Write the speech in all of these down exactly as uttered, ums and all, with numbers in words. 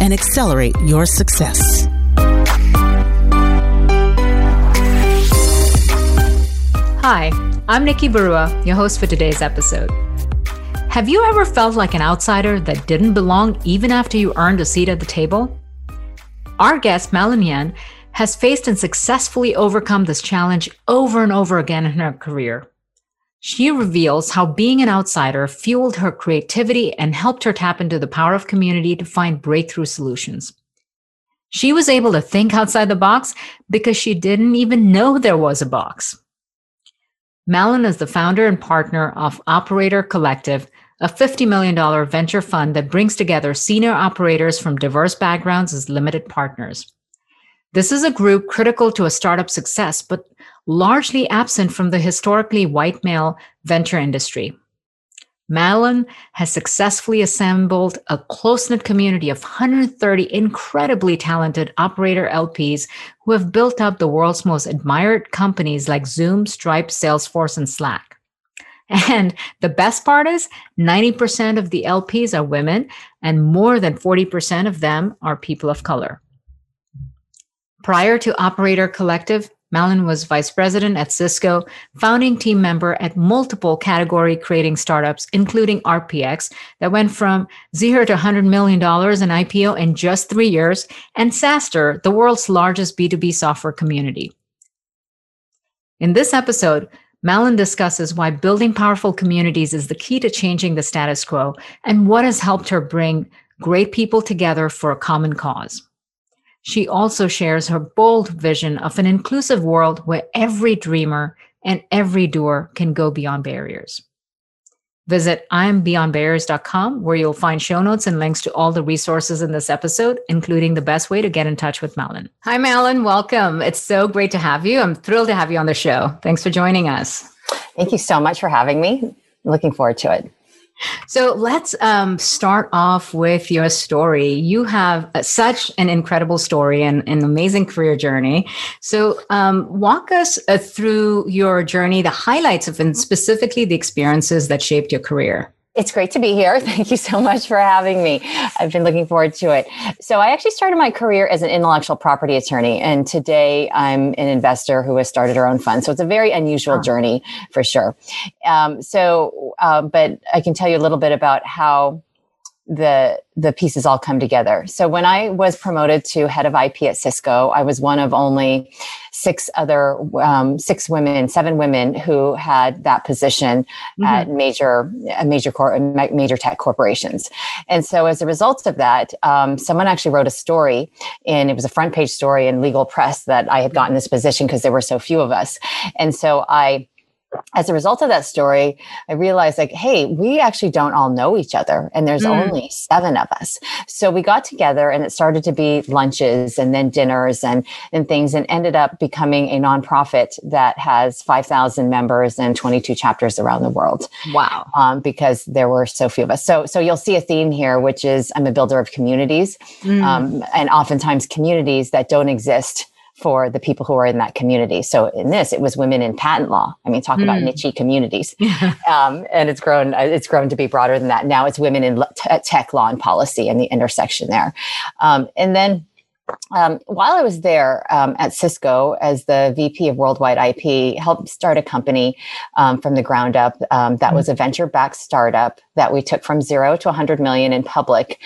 and accelerate your success. Hi, I'm Nikki Barua, your host for today's episode. Have you ever felt like an outsider that didn't belong even after you earned a seat at the table? Our guest, Mylan Yan, has faced and successfully overcome this challenge over and over again in her career. She reveals how being an outsider fueled her creativity and helped her tap into the power of community to find breakthrough solutions. She was able to think outside the box because she didn't even know there was a box. Mylan is the founder and partner of Operator Collective, a fifty million dollars venture fund that brings together senior operators from diverse backgrounds as limited partners. This is a group critical to a startup's success, but largely absent from the historically white male venture industry. Mylan has successfully assembled a close-knit community of one hundred thirty incredibly talented operator L Ps who have built up the world's most admired companies like Zoom, Stripe, Salesforce, and Slack. And the best part is ninety percent of the L Ps are women, and more than forty percent of them are people of color. Prior to Operator Collective, Mylan was vice president at Cisco, founding team member at multiple category-creating startups, including R P X, that went from zero to one hundred million dollars in I P O in just three years, and Saastr, the world's largest B two B software community. In this episode, Mylan discusses why building powerful communities is the key to changing the status quo and what has helped her bring great people together for a common cause. She also shares her bold vision of an inclusive world where every dreamer and every doer can go beyond barriers. Visit I am beyond barriers dot com, where you'll find show notes and links to all the resources in this episode, including the best way to get in touch with Mylan. Hi, Mylan. Welcome. It's so great to have you. I'm thrilled to have you on the show. Thanks for joining us. Thank you so much for having me. Looking forward to it. So let's um, start off with your story. You have uh, such an incredible story and an amazing career journey. So um, walk us uh, through your journey, the highlights of, and specifically the experiences that shaped your career. It's great to be here. Thank you so much for having me. I've been looking forward to it. So I actually started my career as an intellectual property attorney, and today I'm an investor who has started her own fund. So it's a very unusual oh. journey for sure. Um, so, uh, but I can tell you a little bit about how the the pieces all come together. So when I was promoted to head of I P at Cisco, I was one of only six other, um, six women, seven women who had that position mm-hmm. at major, major, cor- major tech corporations. And so as a result of that, um, someone actually wrote a story, and it was a front page story in legal press, that I had gotten this position because there were so few of us. And so I As a result of that story, I realized, like, hey, we actually don't all know each other, and there's mm. only seven of us. So we got together, and it started to be lunches and then dinners and, and things, and ended up becoming a nonprofit that has five thousand members and twenty-two chapters around the world. Wow. Um, because there were so few of us. So, so you'll see a theme here, which is I'm a builder of communities, mm. um, and oftentimes communities that don't exist for the people who are in that community. So in this, it was women in patent law. I mean, talk mm. about niche communities. um, and it's grown It's grown to be broader than that. Now it's women in te- tech law and policy, and the intersection there. Um, and then Um, while I was there um, at Cisco as the V P of Worldwide I P, helped start a company um, from the ground up um, that mm-hmm. was a venture-backed startup that we took from zero to one hundred million in public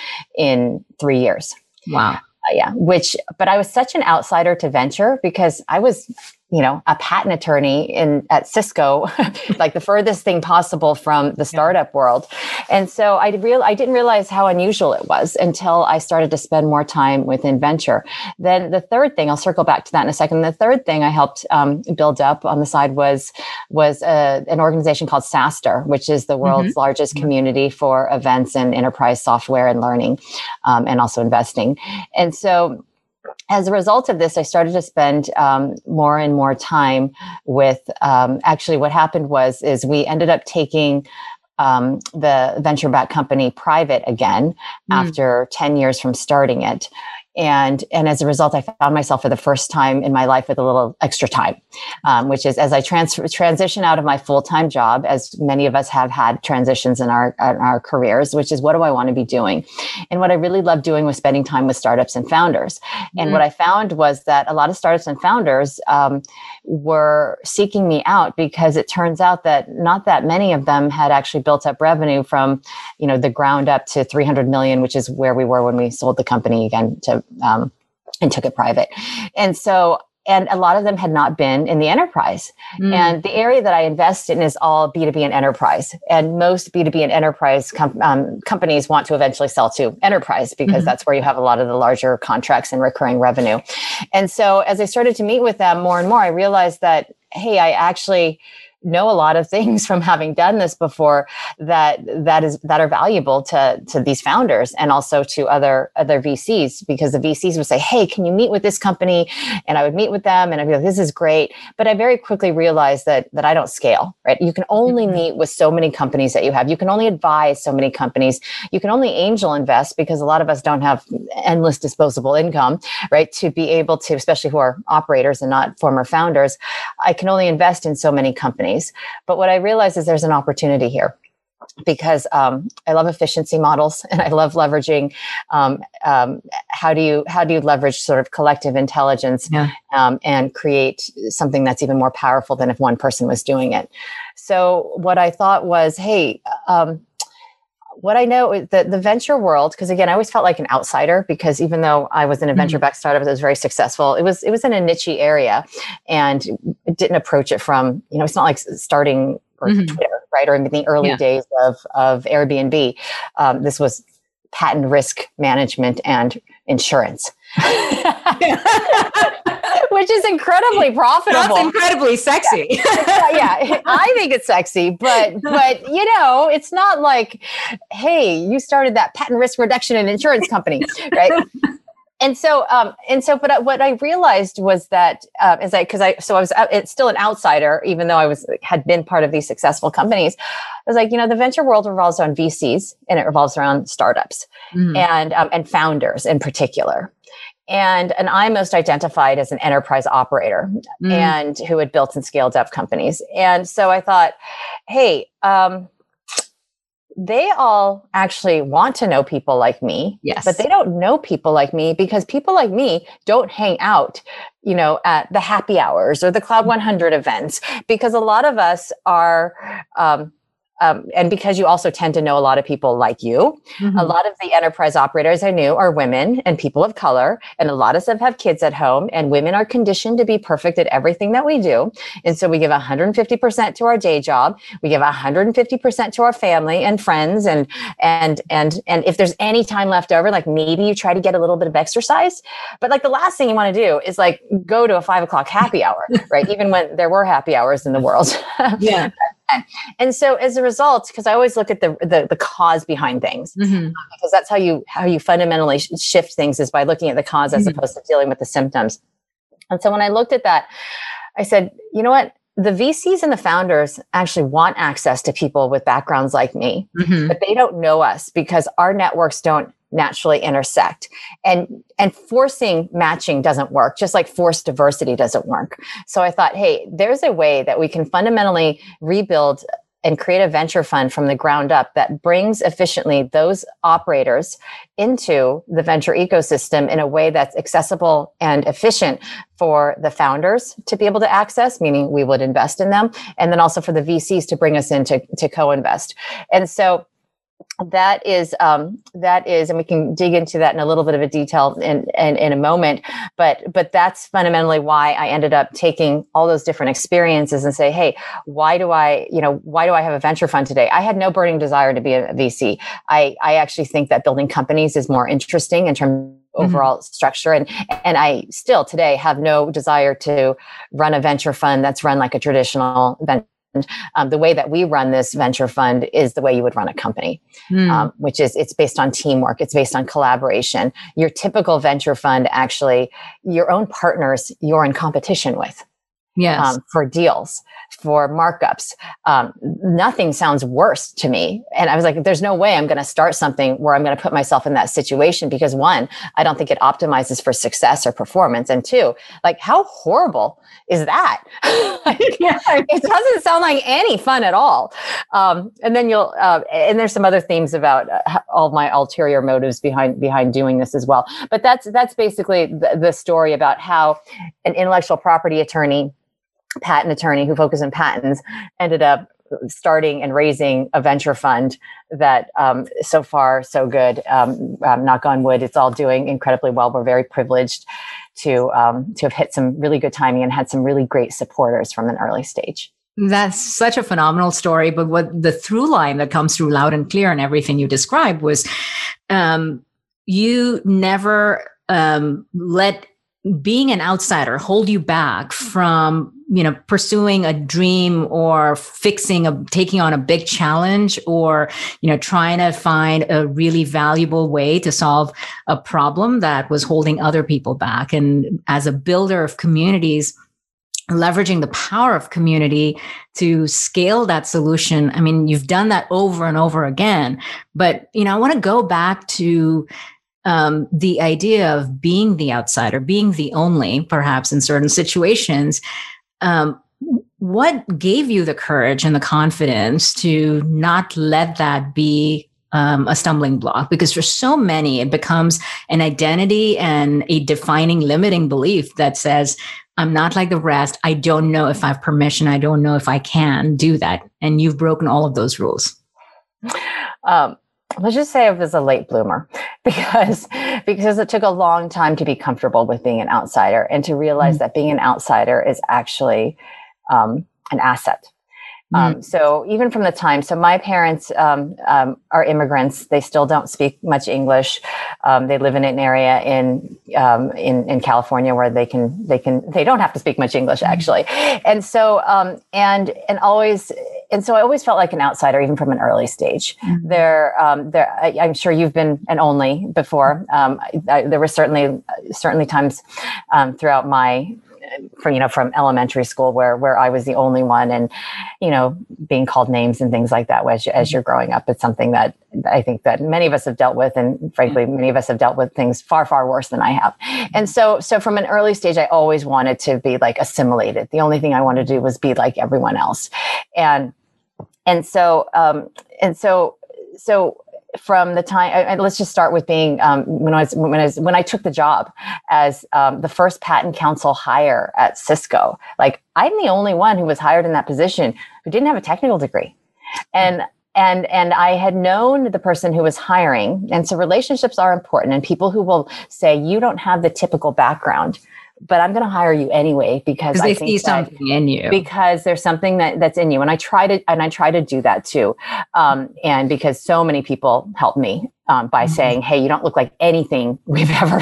in three years. Wow. Uh, yeah, which, but I was such an outsider to venture because I was, you know, a patent attorney in at Cisco, like the furthest thing possible from the startup yeah. world. And so I real I didn't realize how unusual it was until I started to spend more time within venture. Then the third thing, I'll circle back to that in a second. The third thing I helped um, build up on the side was was uh, an organization called Saastr, which is the world's mm-hmm. largest mm-hmm. community for events and enterprise software and learning. um, and also investing. And so as a result of this, I started to spend um, more and more time with, um, actually what happened was, is we ended up taking um, the venture-backed company private again, mm. after ten years from starting it. And and as a result, I found myself for the first time in my life with a little extra time, um, which is as I transfer, transition out of my full-time job, as many of us have had transitions in our, in our careers, which is what do I want to be doing? And what I really loved doing was spending time with startups and founders. Mm-hmm. And what I found was that a lot of startups and founders um, were seeking me out because it turns out that not that many of them had actually built up revenue from, you know, the ground up to three hundred million, which is where we were when we sold the company again to um, and took it private. And so, and a lot of them had not been in the enterprise. Mm. And the area that I invest in is all B two B and enterprise. And most B two B and enterprise com- um, companies want to eventually sell to enterprise because mm-hmm. that's where you have a lot of the larger contracts and recurring revenue. And so as I started to meet with them more and more, I realized that, hey, I actually know a lot of things from having done this before that that is that are valuable to to these founders and also to other other V Cs, because the V Cs would say, hey, can you meet with this company? And I would meet with them and I'd be like, this is great. But I very quickly realized that that I don't scale, right? You can only mm-hmm. meet with so many companies that you have. You can only advise so many companies. You can only angel invest because a lot of us don't have endless disposable income, right? To be able to, especially who are operators and not former founders, I can only invest in so many companies. But what I realized is there's an opportunity here because um, I love efficiency models and I love leveraging. Um, um, how do you how do you leverage sort of collective intelligence yeah. um, and create something that's even more powerful than if one person was doing it? So what I thought was, hey. Um, What I know is that the venture world, because again, I always felt like an outsider because even though I was in a venture-backed startup that was very successful, it was it was in a niche area and didn't approach it from, you know, it's not like starting or mm-hmm. Twitter, right? Or in the early yeah. days of, of Airbnb, um, this was patent risk management and insurance. Which is incredibly profitable. That's incredibly sexy. yeah, yeah, I think it's sexy, but but you know, it's not like, hey, you started that patent risk reduction and insurance company, right? And so, um, and so, but what I realized was that uh, as I, because I, so I was uh, it's still an outsider, even though I was had been part of these successful companies. I was like, you know, the venture world revolves around V Cs and it revolves around startups mm. and um, and founders in particular. And and I most identified as an enterprise operator mm. and who had built and scaled up companies. And so I thought, hey, um, they all actually want to know people like me, yes. but they don't know people like me because people like me don't hang out, you know, at the happy hours or the Cloud one hundred events, because a lot of us are, um, Um, and because you also tend to know a lot of people like you, mm-hmm. a lot of the enterprise operators I knew are women and people of color. And a lot of them have kids at home, and women are conditioned to be perfect at everything that we do. And so we give one hundred fifty percent to our day job. We give one hundred fifty percent to our family and friends. And, and, and, and if there's any time left over, like maybe you try to get a little bit of exercise, but like the last thing you want to do is like go to a five o'clock happy hour, right? Even when there were happy hours in the world. Yeah. And so as a result, because I always look at the, the, the cause behind things, mm-hmm. because that's how you how you fundamentally sh- shift things is by looking at the cause mm-hmm. as opposed to dealing with the symptoms. And so when I looked at that, I said, you know what? The V Cs and the founders actually want access to people with backgrounds like me, mm-hmm. but they don't know us because our networks don't naturally intersect, and and forcing matching doesn't work, just like forced diversity doesn't work. So I thought, hey, there's a way that we can fundamentally rebuild and create a venture fund from the ground up that brings efficiently those operators into the venture ecosystem in a way that's accessible and efficient for the founders to be able to access, meaning we would invest in them, and then also for the V Cs to bring us in to, to co-invest. And so That is, um, that is, and we can dig into that in a little bit of a detail in, in, in a moment, but, but that's fundamentally why I ended up taking all those different experiences and say, hey, why do I, you know, why do I have a venture fund today? I had no burning desire to be a V C. I, I actually think that building companies is more interesting in terms overall mm-hmm. structure. And, and I still today have no desire to run a venture fund that's run like a traditional venture um, the way that we run this venture fund is the way you would run a company, mm. um, which is it's based on teamwork. It's based on collaboration. Your typical venture fund, actually, your own partners you're in competition with. Yes. Um, for deals, for markups. Um, nothing sounds worse to me. And I was like, there's no way I'm going to start something where I'm going to put myself in that situation because one, I don't think it optimizes for success or performance. And two, like how horrible is that? Like, yeah. It doesn't sound like any fun at all. Um, and then you'll, uh, and there's some other themes about uh, all my ulterior motives behind, behind doing this as well. But that's, that's basically the, the story about how an intellectual property attorney patent attorney who focused on patents ended up starting and raising a venture fund that um, so far, so good, um, um, knock on wood, it's all doing incredibly well. We're very privileged to um, to have hit some really good timing and had some really great supporters from an early stage. That's such a phenomenal story. But what the through line that comes through loud and clear in everything you described was um, you never um, let being an outsider hold you back from, you know, pursuing a dream or fixing a, taking on a big challenge or, you know, trying to find a really valuable way to solve a problem that was holding other people back. And as a builder of communities, leveraging the power of community to scale that solution. I mean, you've done that over and over again, but, you know, I want to go back to Um, the idea of being the outsider, being the only, perhaps in certain situations, um, what gave you the courage and the confidence to not let that be um, a stumbling block? Because for so many, it becomes an identity and a defining, limiting belief that says, I'm not like the rest. I don't know if I have permission. I don't know if I can do that. And you've broken all of those rules. Um. Let's just say I was a late bloomer because, because it took a long time to be comfortable with being an outsider and to realize mm. that being an outsider is actually um, an asset. Mm. Um, so even from the time, so my parents um, um, are immigrants. They still don't speak much English. Um, they live in an area in, um, in, in California where they can, they can, they don't have to speak much English actually. And so, um, and, and always, And so I always felt like an outsider, even from an early stage. Mm-hmm. There, um, there. I, I'm sure you've been an only before. Um, I, I, there were certainly, certainly times um, throughout my, from you know, from elementary school where where I was the only one, and you know, being called names and things like that. As you, as you're growing up, it's something that I think that many of us have dealt with, and frankly, many of us have dealt with things far, far worse than I have. And so, so from an early stage, I always wanted to be like assimilated. The only thing I wanted to do was be like everyone else, and. And so, um, and so, so from the time, I, I, let's just start with being, um, when I was, when I was, when I took the job as, um, the first patent counsel hire at Cisco, like I'm the only one who was hired in that position who didn't have a technical degree. And, and, and I had known the person who was hiring. And so relationships are important and people who will say, you don't have the typical background, but I'm going to hire you anyway because I think see something in you because there's something that, that's in you. And I try to, and I try to do that too. Um, and because so many people helped me um, by mm-hmm. saying, hey, you don't look like anything we've ever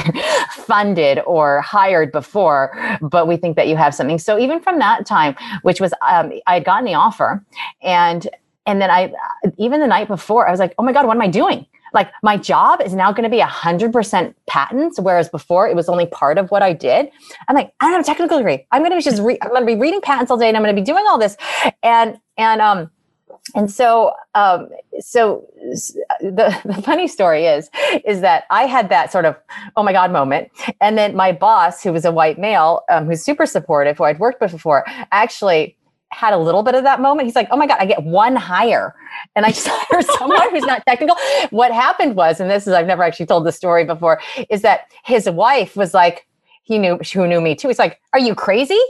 funded or hired before, but we think that you have something. So even from that time, which was, um, I had gotten the offer and, and then I, even the night before I was like, oh my God, what am I doing? Like my job is now going to be a hundred percent patents. Whereas before it was only part of what I did. I'm like, I don't have a technical degree. I'm going to be just, re- I'm going to be reading patents all day and I'm going to be doing all this. And, and, um, and so, um, so the, the funny story is, is that I had that sort of, oh my God moment. And then my boss, who was a white male, um, who's super supportive, who I'd worked with before, actually had a little bit of that moment. He's like, oh my God, I get one hire. And I just hired someone who's not technical. What happened was, and this is, I've never actually told the story before, is that his wife was like, he knew, who knew me too. He's like, are you crazy?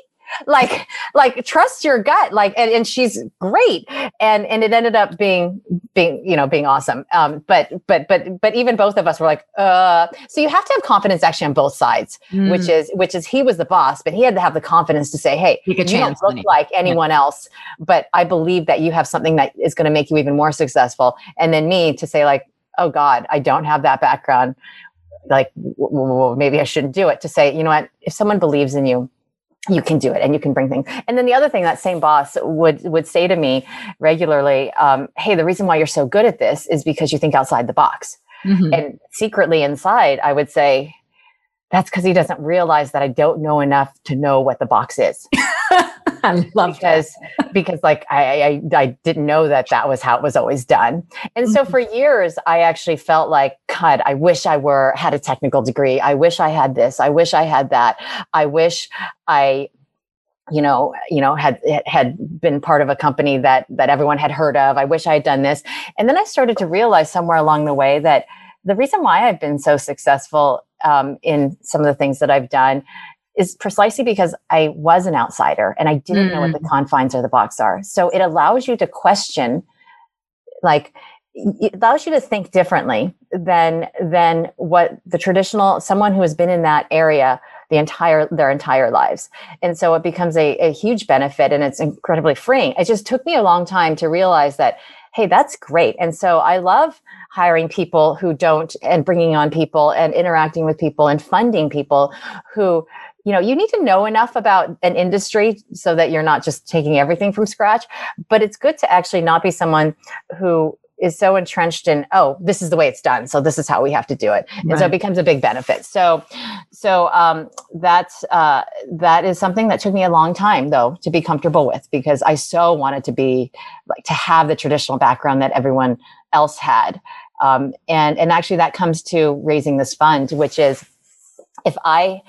Like, like trust your gut. Like, and, and she's great. And, and it ended up being, being, you know, being awesome. Um, but, but, but, but even both of us were like, uh, so you have to have confidence actually on both sides, mm. which is, which is, he was the boss, but he had to have the confidence to say, hey, you, you don't look money. like anyone yeah. else, but I believe that you have something that is going to make you even more successful. And then me to say like, oh God, I don't have that background. Like, w- w- w- maybe I shouldn't do it. To say, you know what, if someone believes in you, you can do it and you can bring things. And then the other thing, that same boss would would say to me regularly, um, hey, the reason why you're so good at this is because you think outside the box. Mm-hmm. And secretly inside, I would say, that's because he doesn't realize that I don't know enough to know what the box is. I love because, that. because like I, I, I didn't know that that was how it was always done. And mm-hmm. so for years, I actually felt like, God, I wish I were, had a technical degree. I wish I had this. I wish I had that. I wish I, you know, you know, had, had been part of a company that, that everyone had heard of. I wish I had done this. And then I started to realize somewhere along the way that the reason why I've been so successful um, in some of the things that I've done is precisely because I was an outsider and I didn't mm. know what the confines or the box are. So it allows you to question, like it allows you to think differently than than what the traditional, someone who has been in that area the entire their entire lives. And so it becomes a, a huge benefit and it's incredibly freeing. It just took me a long time to realize that, hey, that's great. And so I love hiring people who don't and bringing on people and interacting with people and funding people who, you know, you need to know enough about an industry so that you're not just taking everything from scratch. But it's good to actually not be someone who is so entrenched in, oh, this is the way it's done, so this is how we have to do it. And right. so it becomes a big benefit. So so um, that's, uh, that is something that took me a long time, though, to be comfortable with, because I so wanted to be, like, to have the traditional background that everyone else had. Um, and, and actually that comes to raising this fund, which is, If I,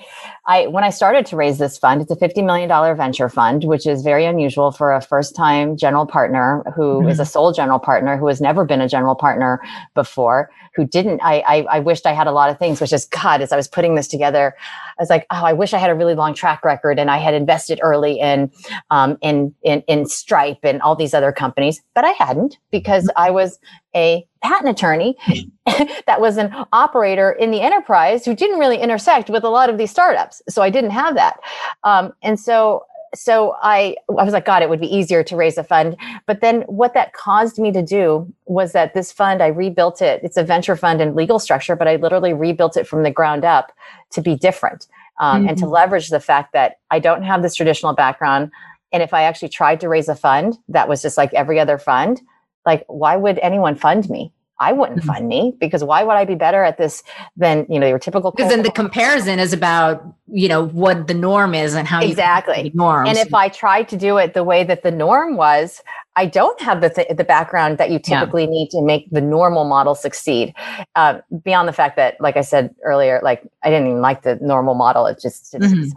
I, when I started to raise this fund, it's a fifty million dollars venture fund, which is very unusual for a first-time general partner who mm-hmm. is a sole general partner who has never been a general partner before, who didn't, I, I, I wished I had a lot of things, which is, God, as I was putting this together, I was like, oh, I wish I had a really long track record and I had invested early in, um, in, in, in Stripe and all these other companies, but I hadn't because I was a patent attorney that was an operator in the enterprise who didn't really intersect with a lot of these startups. So I didn't have that. Um, and so, so I, I was like, God, it would be easier to raise a fund. But then what that caused me to do was that this fund, I rebuilt it. It's a venture fund and legal structure, but I literally rebuilt it from the ground up to be different um, mm-hmm. and to leverage the fact that I don't have this traditional background. And if I actually tried to raise a fund that was just like every other fund, like, why would anyone fund me? I wouldn't fund me because why would I be better at this than, you know, your typical. Because then the comparison is about, you know, what the norm is and how exactly. You and if I tried to do it the way that the norm was, I don't have the th- the background that you typically yeah. need to make the normal model succeed. Uh, beyond the fact that, like I said earlier, like I didn't even like the normal model. It just it's, mm-hmm. it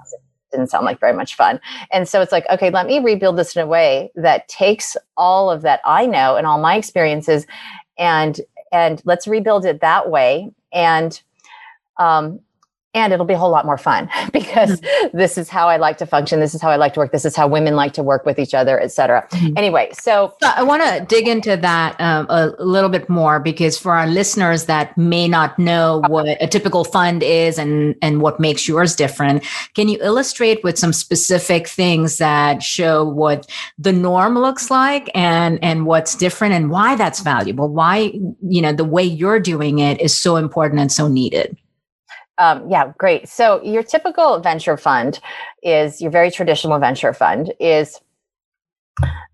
didn't sound like very much fun. And so it's like, okay, let me rebuild this in a way that takes all of that I know and all my experiences and And let's rebuild it that way. And um, and it'll be a whole lot more fun because mm-hmm. this is how I like to function. This is how I like to work. This is how women like to work with each other, et cetera. Mm-hmm. Anyway, so. so I want to dig into that um, a little bit more because for our listeners that may not know what a typical fund is and, and what makes yours different, can you illustrate with some specific things that show what the norm looks like and, and what's different and why that's valuable? Why, you know, the way you're doing it is so important and so needed. Um, yeah, great. So your typical venture fund is your very traditional venture fund is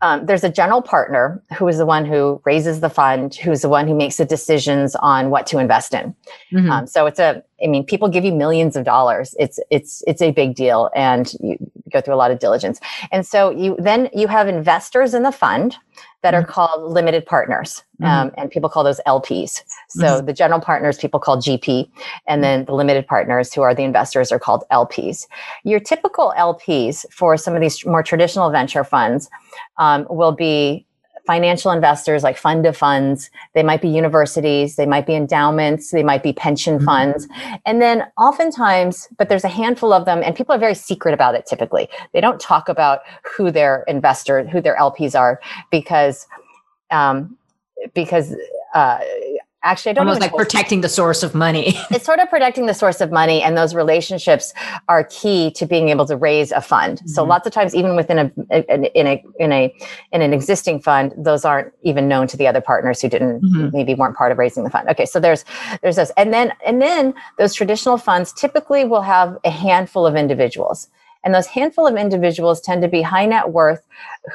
um, there's a general partner who is the one who raises the fund, who's the one who makes the decisions on what to invest in. Mm-hmm. Um, so it's a, I mean, people give you millions of dollars. It's, it's, it's a big deal and you go through a lot of diligence. And so you, then you have investors in the fund that mm-hmm. are called limited partners. Mm-hmm. Um, and people call those L Ps. So mm-hmm. the general partners, people call G P. And then the limited partners who are the investors are called L Ps. Your typical L Ps for some of these more traditional venture funds um, will be financial investors like fund of funds. They might be universities. They might be endowments. They might be pension mm-hmm. funds. And then oftentimes, but there's a handful of them and people are very secret about it. Typically, they don't talk about who their investors, who their L Ps are because, um, because, uh, Actually, I don't know. Almost like protecting the source of money. It's sort of protecting the source of money. And those relationships are key to being able to raise a fund. Mm-hmm. So lots of times, even within a, in a, in a, in a, in an existing fund, those aren't even known to the other partners who didn't mm-hmm. maybe weren't part of raising the fund. Okay. So there's, there's those. And then, and then those traditional funds typically will have a handful of individuals. And those handful of individuals tend to be high net worth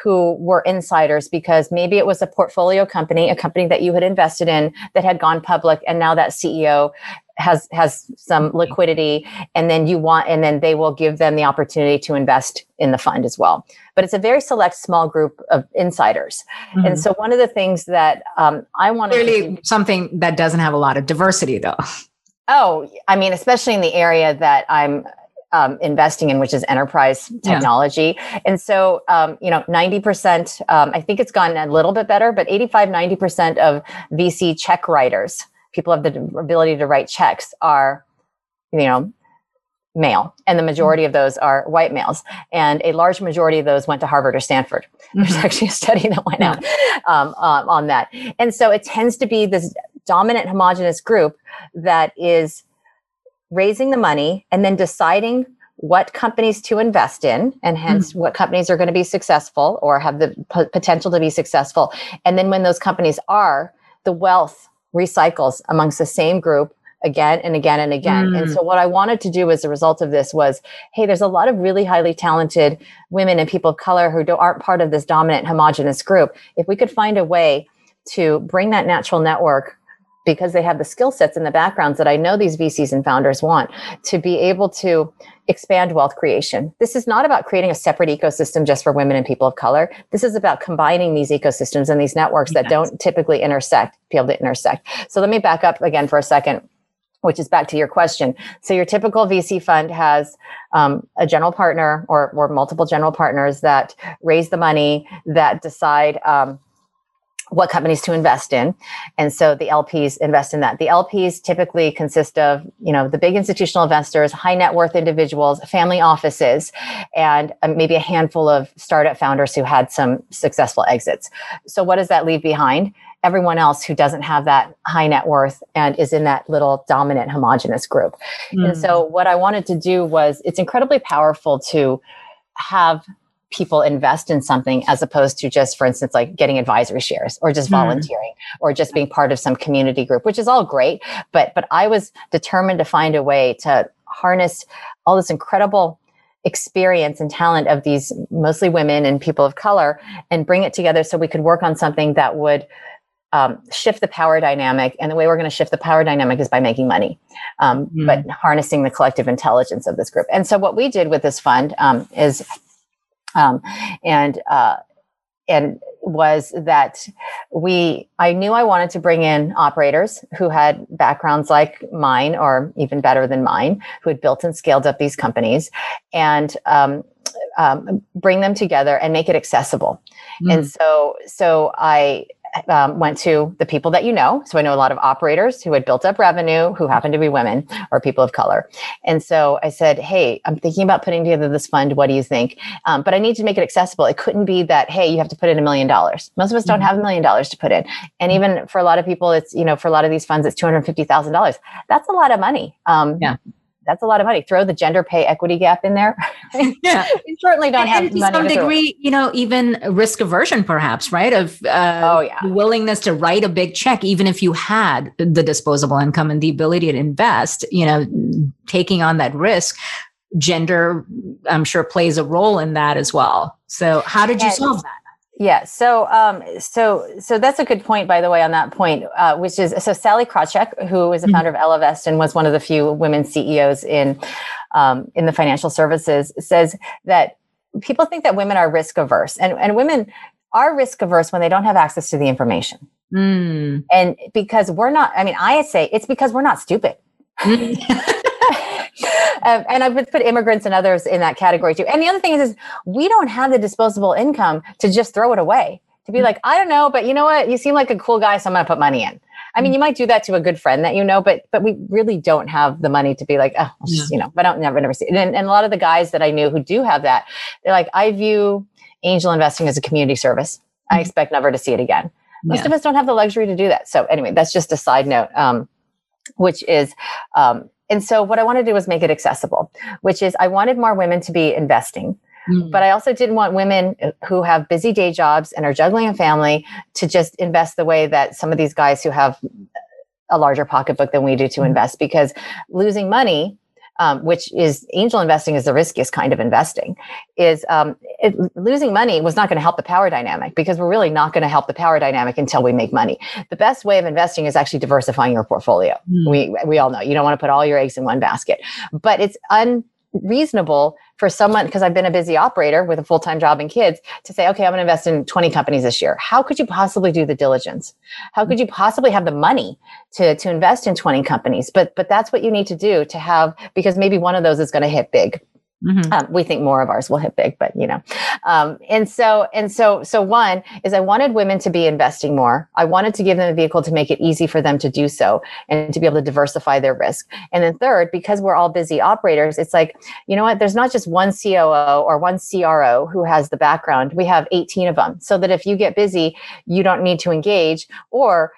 who were insiders, because maybe it was a portfolio company, a company that you had invested in that had gone public, and now that C E O has has some liquidity, and then you want, and then they will give them the opportunity to invest in the fund as well. But it's a very select small group of insiders. Mm-hmm. And so one of the things that um, I want to- Clearly something that doesn't have a lot of diversity though. Oh, I mean, especially in the area that I'm um, investing in, which is enterprise technology. Yeah. And so, um, you know, ninety percent, um, I think it's gone a little bit better, but eighty-five, ninety percent of V C check writers, people have the ability to write checks, are, you know, male. And the majority of those are white males. And a large majority of those went to Harvard or Stanford. Mm-hmm. There's actually a study that went out um, um, on that. And so it tends to be this dominant homogenous group that is raising the money and then deciding what companies to invest in, and hence mm-hmm. what companies are going to be successful or have the p- potential to be successful. And then when those companies are, the wealth recycles amongst the same group again and again and again. Mm. And so what I wanted to do as a result of this was, hey, there's a lot of really highly talented women and people of color who don't, aren't part of this dominant homogenous group. If we could find a way to bring that natural network, because they have the skill sets and the backgrounds that I know these V Cs and founders want, to be able to expand wealth creation. This is not about creating a separate ecosystem just for women and people of color. This is about combining these ecosystems and these networks that yes. don't typically intersect, be able to intersect. So let me back up again for a second, which is back to your question. So your typical V C fund has um, a general partner or, or multiple general partners that raise the money, that decide um, what companies to invest in. And so the L Ps invest in that. The L Ps typically consist of, you know, the big institutional investors, high net worth individuals, family offices, and maybe a handful of startup founders who had some successful exits. So what does that leave behind? Everyone else who doesn't have that high net worth and is in that little dominant homogenous group. Mm. And so what I wanted to do was, it's incredibly powerful to have people invest in something as opposed to just, for instance, like getting advisory shares or just volunteering mm. or just being part of some community group, which is all great. But but I was determined to find a way to harness all this incredible experience and talent of these mostly women and people of color and bring it together so we could work on something that would um, shift the power dynamic. And the way we're going to shift the power dynamic is by making money, um, mm. but harnessing the collective intelligence of this group. And so what we did with this fund um, is... Um, and, uh, and was that we, I knew I wanted to bring in operators who had backgrounds like mine, or even better than mine, who had built and scaled up these companies, and, um, um, bring them together and make it accessible. Mm. And so, so I, Um, went to the people that you know. So I know a lot of operators who had built up revenue who happened to be women or people of color. And so I said, hey, I'm thinking about putting together this fund. What do you think? Um, but I need to make it accessible. It couldn't be that, hey, you have to put in a million dollars. Most of us don't have a million dollars to put in. And even for a lot of people, it's, you know, for a lot of these funds, it's two hundred fifty thousand dollars. That's a lot of money. Um, yeah. That's a lot of money. Throw the gender pay equity gap in there. Yeah. You certainly don't and, have and to money some to degree, throw. You know, even risk aversion, perhaps, right? Of uh, oh, yeah. willingness to write a big check, even if you had the disposable income and the ability to invest, you know, taking on that risk. Gender, I'm sure, plays a role in that as well. So how did you and, solve that? Yeah. So, um, so, so that's a good point, by the way, on that point, uh, which is, so Sally Krawcheck, who is the founder mm-hmm. of Ellevest and was one of the few women C E Os in, um, in the financial services, says that people think that women are risk averse, and, and women are risk averse when they don't have access to the information. Mm. And because we're not, I mean, I say it's because we're not stupid. Um, and I would put immigrants and others in that category too. And the other thing is, is we don't have the disposable income to just throw it away, to be mm-hmm. like, I don't know, but you know what? You seem like a cool guy, so I'm going to put money in. I mean, you might do that to a good friend that you know, but but we really don't have the money to be like, oh, yeah. just, you know, but I don't never, never see it. And, and a lot of the guys that I knew who do have that, they're like, I view angel investing as a community service. Mm-hmm. I expect never to see it again. Most yeah. of us don't have the luxury to do that. So anyway, that's just a side note, um, which is... Um, And so what I wanted to do was make it accessible, which is I wanted more women to be investing, mm. but I also didn't want women who have busy day jobs and are juggling a family to just invest the way that some of these guys who have a larger pocketbook than we do to mm. invest, because losing money um, which is angel investing is the riskiest kind of investing, is um, it, losing money was not going to help the power dynamic, because we're really not going to help the power dynamic until we make money. The best way of investing is actually diversifying your portfolio. Mm. We, we all know you don't want to put all your eggs in one basket, but it's unreasonable for someone, because I've been a busy operator with a full-time job and kids, to say, okay, I'm going to invest in twenty companies this year. How could you possibly do the diligence? How could you possibly have the money to, to invest in twenty companies? But, but that's what you need to do to have, because maybe one of those is going to hit big. Mm-hmm. Um, we think more of ours will hit big, but you know, um, and so, and so, so one is I wanted women to be investing more. I wanted to give them a vehicle to make it easy for them to do so and to be able to diversify their risk. And then third, because we're all busy operators, it's like, you know what, there's not just one C O O or one C R O who has the background. We have eighteen of them, so that if you get busy, you don't need to engage, or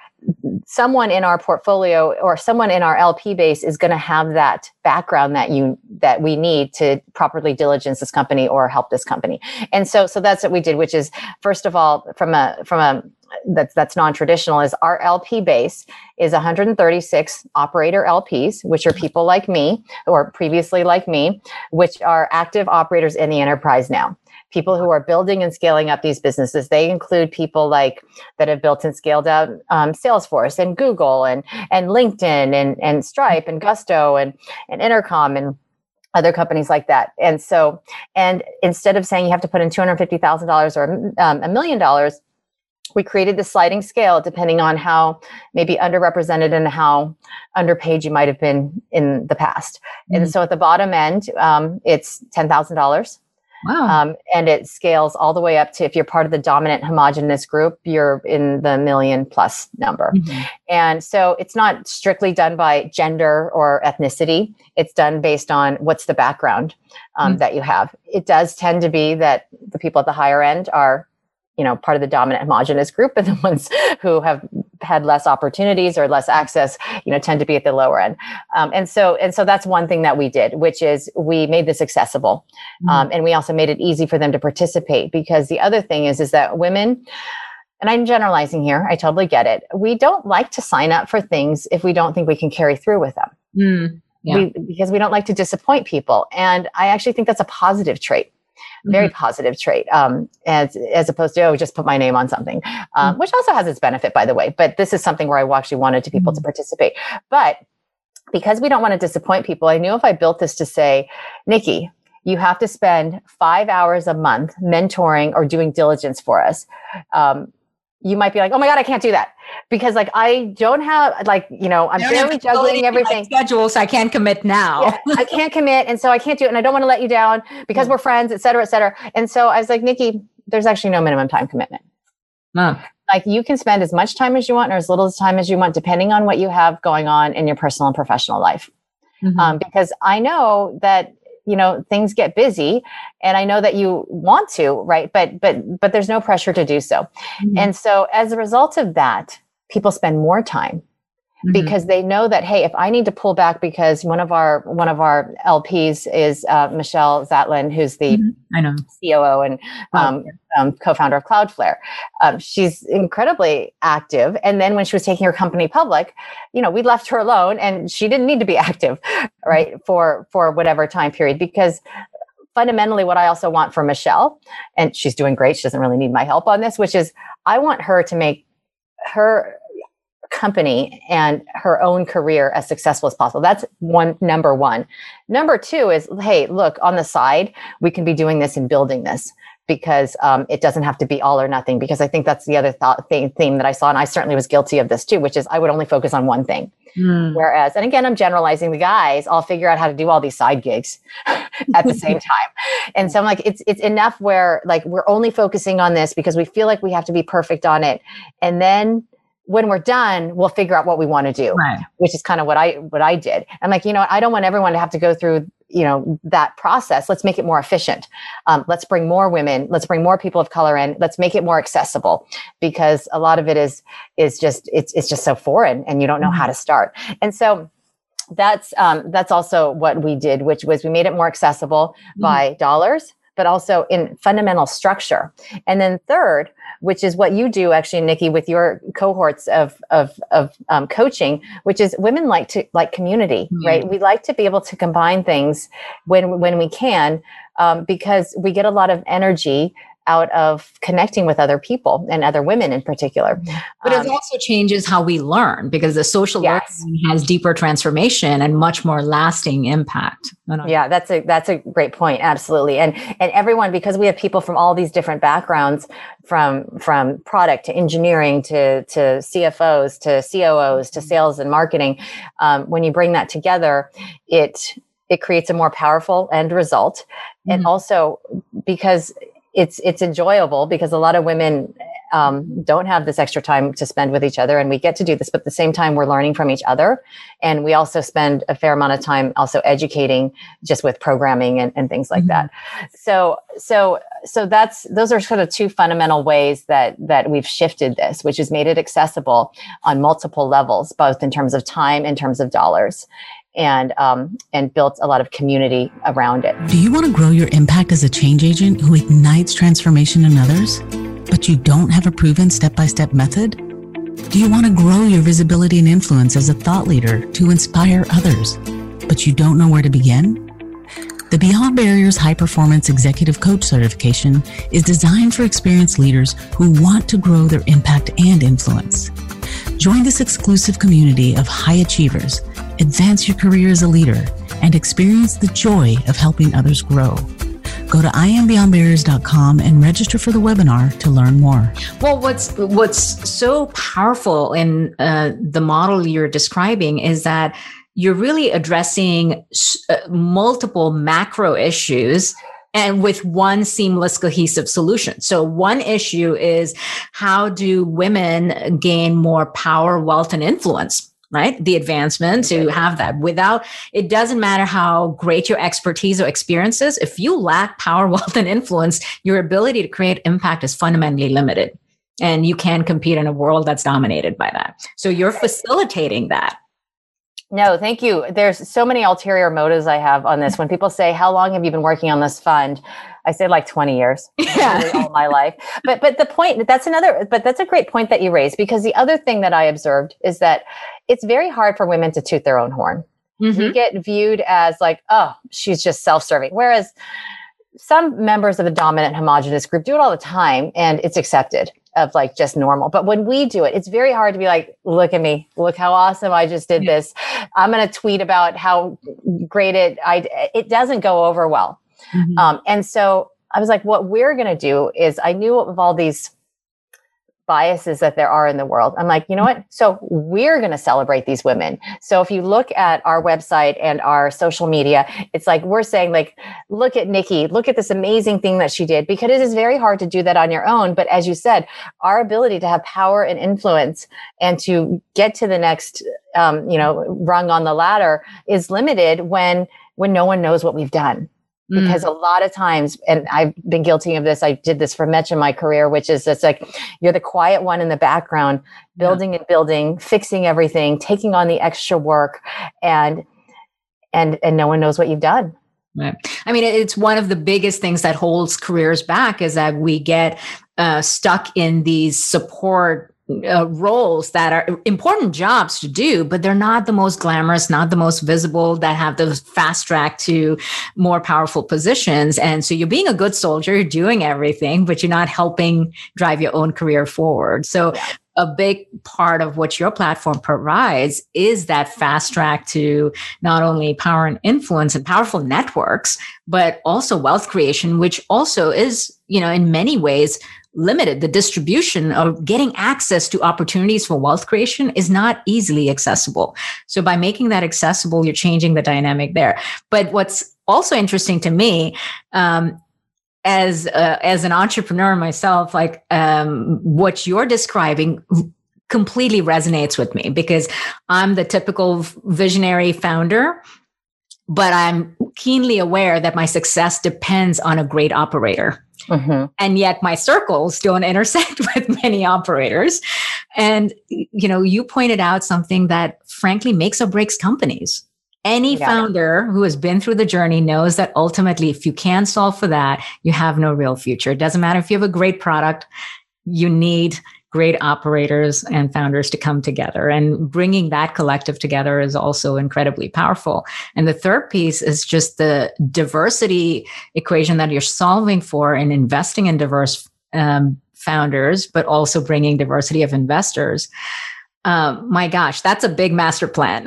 someone in our portfolio or someone in our L P base is going to have that background that you, that we need to properly diligence this company or help this company. And so, so that's what we did, which is, first of all, from a, from a, that's, that's non-traditional, is our L P base is one hundred thirty-six operator L Ps, which are people like me or previously like me, which are active operators in the enterprise now. People who are building and scaling up these businesses. They include people like that have built and scaled up um, Salesforce and Google and and LinkedIn and and Stripe and Gusto and and Intercom and other companies like that. And so, and instead of saying you have to put in two hundred fifty thousand dollars or um, a million dollars, we created the sliding scale depending on how maybe underrepresented and how underpaid you might have been in the past. Mm-hmm. And so at the bottom end, um, it's ten thousand dollars. Wow. Um, and it scales all the way up to, if you're part of the dominant homogenous group, you're in the million plus number. Mm-hmm. And so it's not strictly done by gender or ethnicity. It's done based on what's the background um, mm-hmm. that you have. It does tend to be that the people at the higher end are, you know, part of the dominant homogenous group, and the ones who have had less opportunities or less access, you know, tend to be at the lower end. Um, and so, and so that's one thing that we did, which is we made this accessible. Mm-hmm. Um, and we also made it easy for them to participate, because the other thing is, is that women, and I'm generalizing here, I totally get it, we don't like to sign up for things if we don't think we can carry through with them. Mm-hmm. Yeah. we, because we don't like to disappoint people. And I actually think that's a positive trait. Very mm-hmm. positive trait, um, as as opposed to, oh, just put my name on something, um, mm-hmm. which also has its benefit, by the way. But this is something where I actually wanted to people mm-hmm. to participate. But because we don't want to disappoint people, I knew if I built this to say, Nikki, you have to spend five hours a month mentoring or doing diligence for us. Um, you might be like, oh my God, I can't do that. Because like, I don't have like, you know, I'm barely juggling everything. Schedule, so I can't commit now. Yeah, I can't commit. And so I can't do it. And I don't want to let you down because mm. we're friends, et cetera, et cetera. And so I was like, Nikki, there's actually no minimum time commitment. Mm. Like you can spend as much time as you want or as little as time as you want, depending on what you have going on in your personal and professional life. Mm-hmm. Um, because I know that, you know, things get busy and I know that you want to, right? But, but, but there's no pressure to do so. Mm-hmm. And so as a result of that, people spend more time mm-hmm. because they know that, hey, if I need to pull back, because one of our, one of our L Ps is uh, Michelle Zatlin, who's the mm-hmm. I know. C O O and um, um, co-founder of Cloudflare. Um, she's incredibly active. And then when she was taking her company public, you know, we left her alone and she didn't need to be active. Right. For, for whatever time period, because fundamentally what I also want for Michelle, and she's doing great, she doesn't really need my help on this, which is I want her to make her company and her own career as successful as possible. That's one, number one. Number two is, hey, look, on the side, we can be doing this and building this, because um, it doesn't have to be all or nothing, because I think that's the other thought thing, theme that I saw. And I certainly was guilty of this too, which is I would only focus on one thing. Mm. Whereas, and again, I'm generalizing, the guys, I'll figure out how to do all these side gigs at the same time. And so I'm like, it's, it's enough where like, we're only focusing on this because we feel like we have to be perfect on it. And then when we're done, we'll figure out what we want to do, right. Which is kind of what I, what I did. I'm like, you know what? I don't want everyone to have to go through you know, that process. Let's make it more efficient. Um, let's bring more women, let's bring more people of color in, let's make it more accessible, because a lot of it is, is just, it's, it's just so foreign and you don't know how to start. And so that's, um, that's also what we did, which was we made it more accessible mm-hmm. by dollars, but also in fundamental structure. And then third, which is what you do actually, Nikki, with your cohorts of of, of um, coaching, which is women like to like community, mm-hmm. right? We like to be able to combine things when when we can, um, because we get a lot of energy out of connecting with other people and other women in particular. But it um, also changes how we learn, because the social yes. learning has deeper transformation and much more lasting impact. Yeah, that's a that's a great point. Absolutely. And and everyone, because we have people from all these different backgrounds, from from product to engineering to to C F Os to C O Os to sales and marketing, um, when you bring that together, it it creates a more powerful end result. Mm-hmm. And also because It's it's enjoyable, because a lot of women um, don't have this extra time to spend with each other, and we get to do this, but at the same time, we're learning from each other. And we also spend a fair amount of time also educating, just with programming and, and things like mm-hmm. that. So so so that's those are sort of two fundamental ways that that we've shifted this, which has made it accessible on multiple levels, both in terms of time, in terms of dollars. And um, and built a lot of community around it. Do you want to grow your impact as a change agent who ignites transformation in others, but you don't have a proven step-by-step method? Do you want to grow your visibility and influence as a thought leader to inspire others, but you don't know where to begin? The Beyond Barriers High Performance Executive Coach Certification is designed for experienced leaders who want to grow their impact and influence. Join this exclusive community of high achievers, advance your career as a leader, and experience the joy of helping others grow. Go to I am beyond barriers dot com and register for the webinar to learn more. Well, what's what's so powerful in uh, the model you're describing is that you're really addressing sh- uh, multiple macro issues and with one seamless, cohesive solution. So one issue is, how do women gain more power, wealth, and influence, right? The advancement to have that without, it doesn't matter how great your expertise or experience is. If you lack power, wealth, and influence, your ability to create impact is fundamentally limited. And you can't compete in a world that's dominated by that. So you're facilitating that. No, thank you. There's so many ulterior motives I have on this. When people say, how long have you been working on this fund? I say like twenty years, yeah. really all my life. But but the point, that's another, but that's a great point that you raised, because the other thing that I observed is that it's very hard for women to toot their own horn. Mm-hmm. You get viewed as like, oh, she's just self-serving. Whereas some members of the dominant homogenous group do it all the time, and it's accepted of like just normal. But when we do it, it's very hard to be like, look at me, look how awesome I just did yeah. this. I'm going to tweet about how great it, I, it doesn't go over well. Mm-hmm. Um, and so I was like, what we're going to do is, I knew of all these biases that there are in the world. I'm like, you know what? So we're going to celebrate these women. So if you look at our website and our social media, it's like, we're saying like, look at Nikki, look at this amazing thing that she did, because it is very hard to do that on your own. But as you said, our ability to have power and influence and to get to the next, um, you know, rung on the ladder is limited when, when no one knows what we've done. Because a lot of times, and I've been guilty of this, I did this for much of my career, which is, it's like, you're the quiet one in the background, building yeah. and building, fixing everything, taking on the extra work, and and and no one knows what you've done. Right. I mean, it's one of the biggest things that holds careers back, is that we get uh, stuck in these support Uh, roles that are important jobs to do, but they're not the most glamorous, not the most visible, that have those fast track to more powerful positions. And so you're being a good soldier, you're doing everything, but you're not helping drive your own career forward. So a big part of what your platform provides is that fast track to not only power and influence and powerful networks, but also wealth creation, which also is, you know, in many ways limited. The distribution of getting access to opportunities for wealth creation is not easily accessible. So by making that accessible, you're changing the dynamic there. But what's also interesting to me, um, as uh, as an entrepreneur myself, like um, what you're describing completely resonates with me, because I'm the typical visionary founder, but I'm keenly aware that my success depends on a great operator. Mm-hmm. And yet my circles don't intersect with many operators. And, you know, you pointed out something that frankly makes or breaks companies. Any yeah. founder who has been through the journey knows that ultimately, if you can't solve for that, you have no real future. It doesn't matter if you have a great product, you need great operators and founders to come together. And bringing that collective together is also incredibly powerful. And the third piece is just the diversity equation that you're solving for and investing in diverse um, founders, but also bringing diversity of investors. Um, my gosh, that's a big master plan.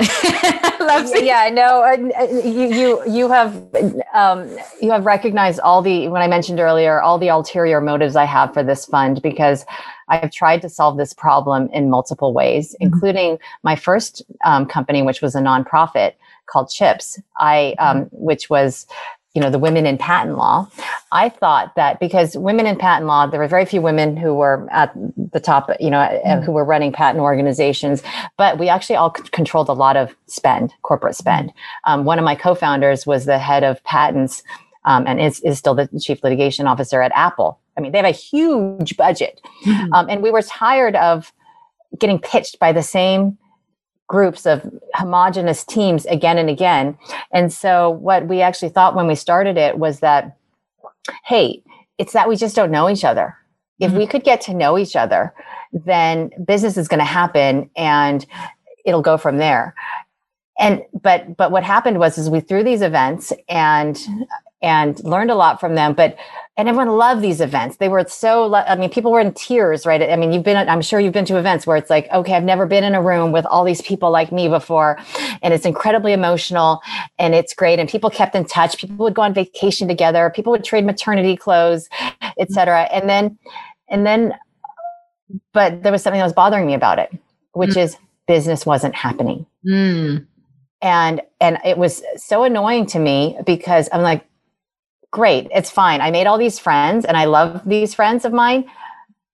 Yeah, no, uh, you you you have um, you have recognized all the, when I mentioned earlier, all the ulterior motives I have for this fund, because I've tried to solve this problem in multiple ways, mm-hmm. including my first um, company, which was a nonprofit called Chips, I um, which was, you know, the women in patent law. I thought that because women in patent law, there were very few women who were at the top, you know, mm-hmm. who were running patent organizations, but we actually all c- controlled a lot of spend, corporate spend. Um, one of my co-founders was the head of patents um, and is, is still the chief litigation officer at Apple. I mean, they have a huge budget. Mm-hmm. Um, and we were tired of getting pitched by the same groups of homogenous teams again and again. And so what we actually thought when we started it was that, hey, it's that we just don't know each other. Mm-hmm. If we could get to know each other, then business is going to happen and it'll go from there. And, but, but what happened was, is we threw these events and, and learned a lot from them, but, and everyone loved these events. They were so, lo- I mean, people were in tears, right? I mean, you've been, I'm sure you've been to events where it's like, okay, I've never been in a room with all these people like me before. And it's incredibly emotional and it's great. And people kept in touch. People would go on vacation together. People would trade maternity clothes, et cetera. And then, and then, but there was something that was bothering me about it, which mm. is business wasn't happening. Mm. And, and it was so annoying to me because I'm like, great, it's fine. I made all these friends and I love these friends of mine,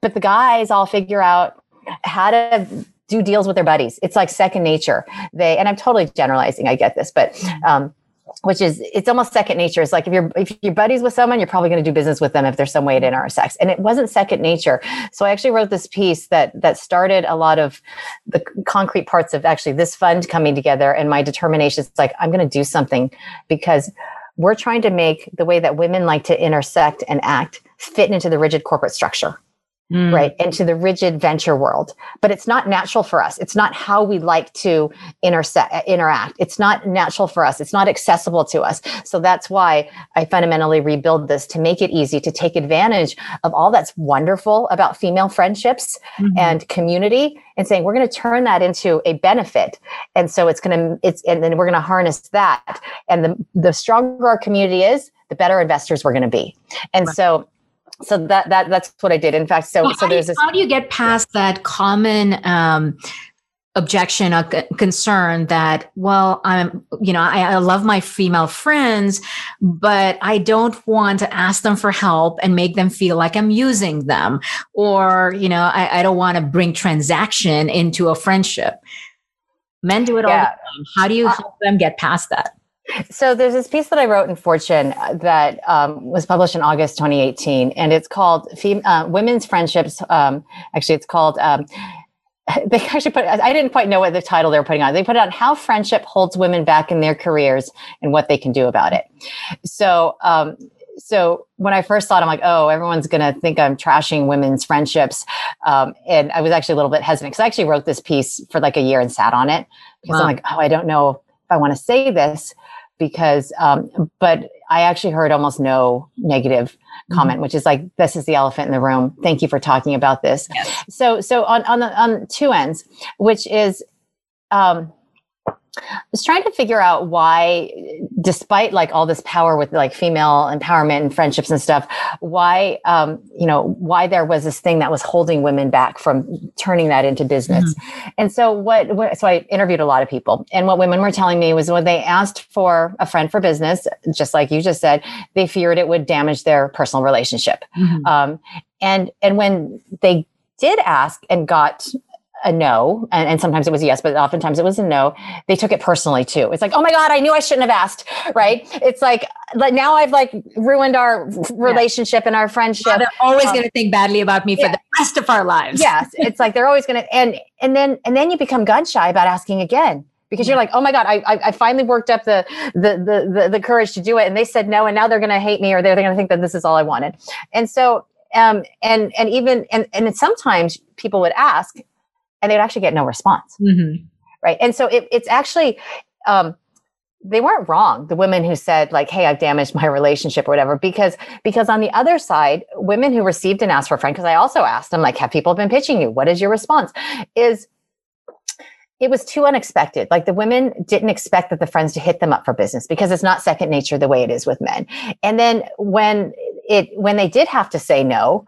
but the guys all figure out how to do deals with their buddies. It's like second nature. They, and I'm totally generalizing, I get this, but, um, which is, it's almost second nature. It's like if you're, if you're buddies with someone, you're probably going to do business with them if there's some way it intersects. And it wasn't second nature. So I actually wrote this piece that, that started a lot of the concrete parts of actually this fund coming together. And my determination is like, I'm going to do something because we're trying to make the way that women like to intersect and act fit into the rigid corporate structure, mm. right? Into the rigid venture world. But it's not natural for us. It's not how we like to intersect, interact. It's not natural for us. It's not accessible to us. So that's why I fundamentally rebuild this to make it easy to take advantage of all that's wonderful about female friendships mm-hmm. and community, and saying, we're going to turn that into a benefit. And so it's going to, it's, and then we're going to harness that. And the, the stronger our community is, the better investors we're going to be. And right. so, so that, that, that's what I did. In fact, so, well, so there's this. How do you get past that common, um, objection or concern that, well, I'm, you know, I, I love my female friends, but I don't want to ask them for help and make them feel like I'm using them, or, you know, I, I don't want to bring transaction into a friendship. Men do it yeah. all the time. How do you help them get past that? So there's this piece that I wrote in Fortune that um, was published in August twenty eighteen, and it's called Fem- uh, Women's Friendships. Um, actually, it's called... Um, They actually put, I didn't quite know what the title they were putting on. They put it on How Friendship Holds Women Back in Their Careers and What They Can Do About It. So, um, so when I first thought, I'm like, oh, everyone's going to think I'm trashing women's friendships. Um, and I was actually a little bit hesitant because I actually wrote this piece for like a year and sat on it because wow. I'm like, oh, I don't know if I want to say this because, um, but I actually heard almost no negative comment, which is like, this is the elephant in the room. Thank you for talking about this. Yes. So, so on, on the, on two ends, which is, um, I was trying to figure out why, despite like all this power with like female empowerment and friendships and stuff, why, um, you know, why there was this thing that was holding women back from turning that into business. Mm-hmm. And so what, what, so I interviewed a lot of people, and what women were telling me was when they asked for a friend for business, just like you just said, they feared it would damage their personal relationship. Mm-hmm. Um, and, and when they did ask and got a no, and, and sometimes it was a yes, but oftentimes it was a no, they took it personally too. It's like, oh my God, I knew I shouldn't have asked, right? It's like, now I've like ruined our relationship yeah. and our friendship. Yeah, they're always um, going to think badly about me yeah. for the rest of our lives. Yes. It's like, they're always going to, and, and then, and then you become gun shy about asking again, because you're like, oh my God, I, I, I finally worked up the, the, the, the, the courage to do it. And they said no, and now they're going to hate me, or they're, they're going to think that this is all I wanted. And so, Um, and and even and and sometimes people would ask, and they'd actually get no response, mm-hmm. right? And so it, it's actually um, they weren't wrong. The women who said like, "Hey, I've damaged my relationship" or whatever, because because on the other side, women who received an ask for a friend, because I also asked them like, "Have people been pitching you? What is your response?" Is it was too unexpected. Like the women didn't expect that the friends to hit them up for business because it's not second nature the way it is with men. And then when it, when they did have to say no,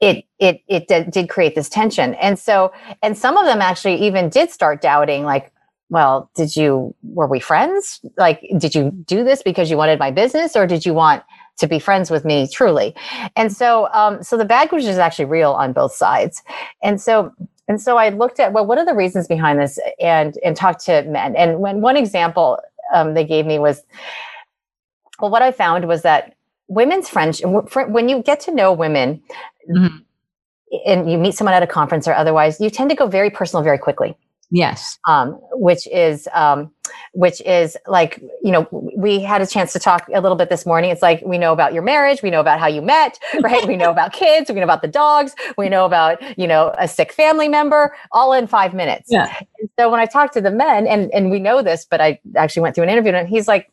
it, it, it did, did create this tension. And so, and some of them actually even did start doubting like, well, did you, were we friends? Like, did you do this because you wanted my business or did you want to be friends with me truly? And so, um, so the baggage is actually real on both sides. And so, And so I looked at, well, what are the reasons behind this, and and talked to men. And when one example um, they gave me was, well, what I found was that women's friendship, when you get to know women mm-hmm. and you meet someone at a conference or otherwise, you tend to go very personal very quickly. Yes. Um, which is, um, which is like, you know, we had a chance to talk a little bit this morning. It's like, we know about your marriage. We know about how you met, right? We know about kids. We know about the dogs. We know about, you know, a sick family member, all in five minutes. Yeah. So when I talked to the men, and, and we know this, but I actually went through an interview and he's like,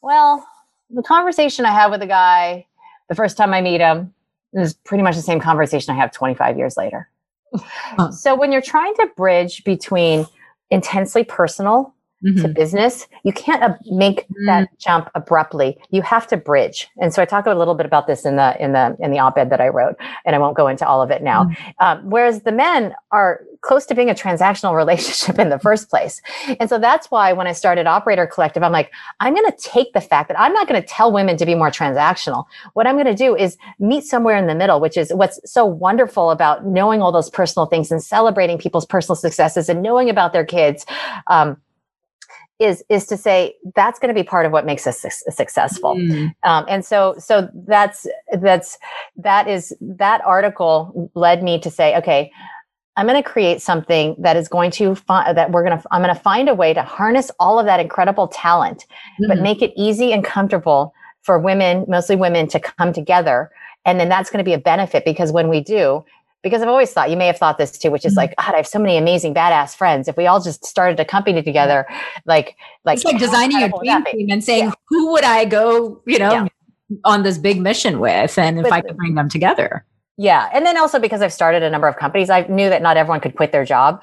well, the conversation I had with a guy the first time I meet him is pretty much the same conversation I have twenty-five years later. So when you're trying to bridge between intensely personal mm-hmm. to business, you can't ab- make mm-hmm. that jump abruptly. You have to bridge. And so I talk a little bit about this in the in the in the op-ed that I wrote, and I won't go into all of it now. Mm-hmm. Um, whereas the men are close to being a transactional relationship in the first place. And so that's why when I started Operator Collective, I'm like, I'm going to take the fact that I'm not going to tell women to be more transactional. What I'm going to do is meet somewhere in the middle, which is what's so wonderful about knowing all those personal things and celebrating people's personal successes and knowing about their kids. Um, is, is to say that's going to be part of what makes us su- successful. Mm. Um, and so, so that's, that's, that is, that article led me to say, okay, I'm going to create something that is going to find that we're going to, I'm going to find a way to harness all of that incredible talent, mm-hmm. but make it easy and comfortable for women, mostly women, to come together. And then that's going to be a benefit because when we do, because I've always thought, you may have thought this too, which is like, God, I have so many amazing badass friends. If we all just started a company together, like, like, it's like designing your dream team and saying, yeah. who would I go, you know, yeah. on this big mission with? And if with, I could bring them together. Yeah. And then also because I've started a number of companies, I knew that not everyone could quit their job,